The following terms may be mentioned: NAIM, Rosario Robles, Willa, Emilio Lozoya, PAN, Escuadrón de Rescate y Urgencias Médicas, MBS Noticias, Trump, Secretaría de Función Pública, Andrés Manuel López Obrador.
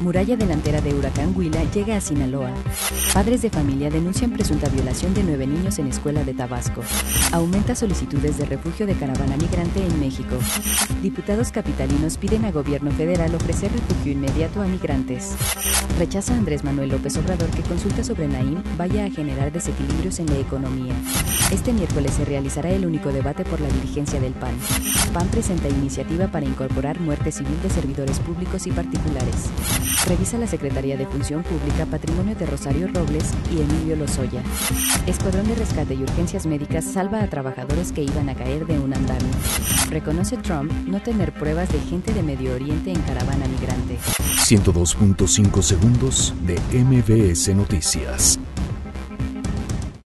Muralla delantera de huracán Willa llega a Sinaloa. Padres de familia denuncian presunta violación de 9 niños en escuela de Tabasco. Aumenta solicitudes de refugio de caravana migrante en México. Diputados capitalinos piden a gobierno federal ofrecer refugio inmediato a migrantes. Rechaza a Andrés Manuel López Obrador que consulta sobre NAIM vaya a generar desequilibrios en la economía. Este miércoles se realizará el único debate por la dirigencia del PAN. PAN presenta iniciativa para incorporar muerte civil de servidores públicos y particulares. Revisa la Secretaría de Función Pública patrimonio de Rosario Robles y Emilio Lozoya. Escuadrón de Rescate y Urgencias Médicas salva a trabajadores que iban a caer de un andamio. Reconoce Trump no tener pruebas de gente de Medio Oriente en caravana migrante. 102.5 segundos de MBS Noticias.